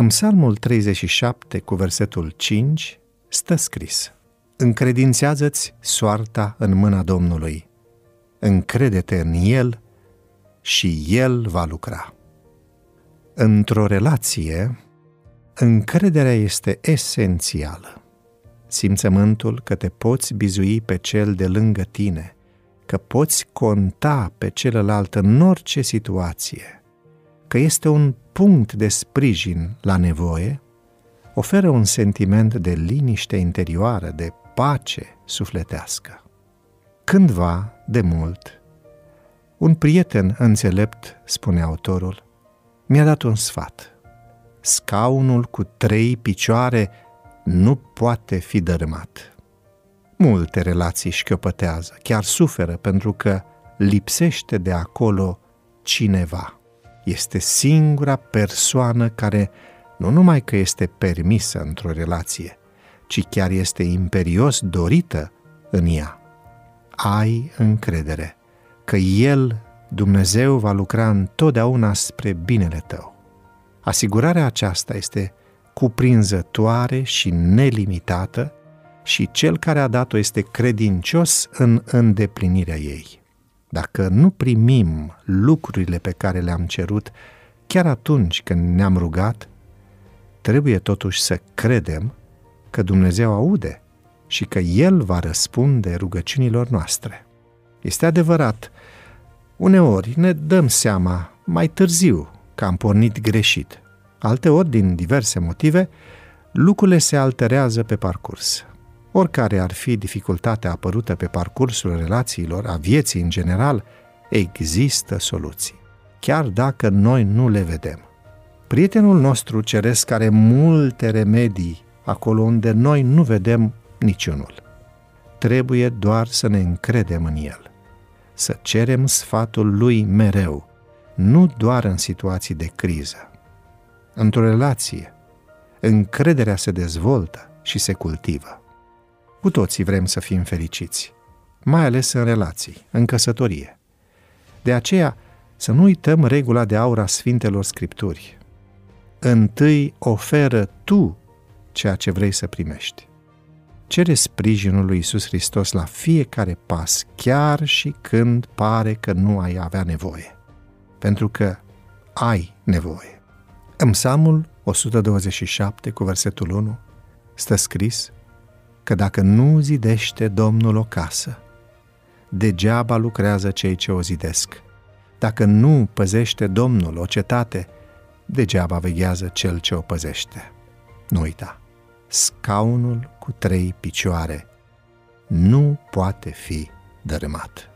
În Psalmul 37, cu versetul 5, stă scris: Încredințează-ți soarta în mâna Domnului, încrede-te în El și El va lucra. Într-o relație, încrederea este esențială. Simțământul că te poți bizui pe cel de lângă tine, că poți conta pe celălalt în orice situație, că este un punct de sprijin la nevoie, oferă un sentiment de liniște interioară, de pace sufletească. Cândva, de mult, un prieten înțelept, spune autorul, mi-a dat un sfat. Scaunul cu 3 picioare nu poate fi dărâmat. Multe relații șchiopătează, chiar suferă, pentru că lipsește de acolo cineva. Este singura persoană care nu numai că este permisă într-o relație, ci chiar este imperios dorită în ea. Ai încredere că El, Dumnezeu, va lucra întotdeauna spre binele tău. Asigurarea aceasta este cuprinzătoare și nelimitată și Cel care a dat-o este credincios în îndeplinirea ei. Dacă nu primim lucrurile pe care le-am cerut chiar atunci când ne-am rugat, trebuie totuși să credem că Dumnezeu aude și că El va răspunde rugăciunilor noastre. Este adevărat, uneori ne dăm seama mai târziu că am pornit greșit. Alteori, din diverse motive, lucrurile se alterează pe parcurs. Oricare ar fi dificultatea apărută pe parcursul relațiilor, a vieții în general, există soluții, chiar dacă noi nu le vedem. Prietenul nostru ceresc are multe remedii acolo unde noi nu vedem niciunul. Trebuie doar să ne încredem în El, să cerem sfatul Lui mereu, nu doar în situații de criză. Într-o relație, încrederea se dezvoltă și se cultivă. Cu toții vrem să fim fericiți, mai ales în relații, în căsătorie. De aceea, să nu uităm regula de aur a Sfintelor Scripturi. Întâi oferă tu ceea ce vrei să primești. Cere sprijinul lui Iisus Hristos la fiecare pas, chiar și când pare că nu ai avea nevoie. Pentru că ai nevoie. În Psalmul 127, cu versetul 1, stă scris că dacă nu zidește Domnul o casă, degeaba lucrează cei ce o zidesc. Dacă nu păzește Domnul o cetate, degeaba veghează cel ce o păzește. Nu uita, scaunul cu 3 picioare nu poate fi dărâmat.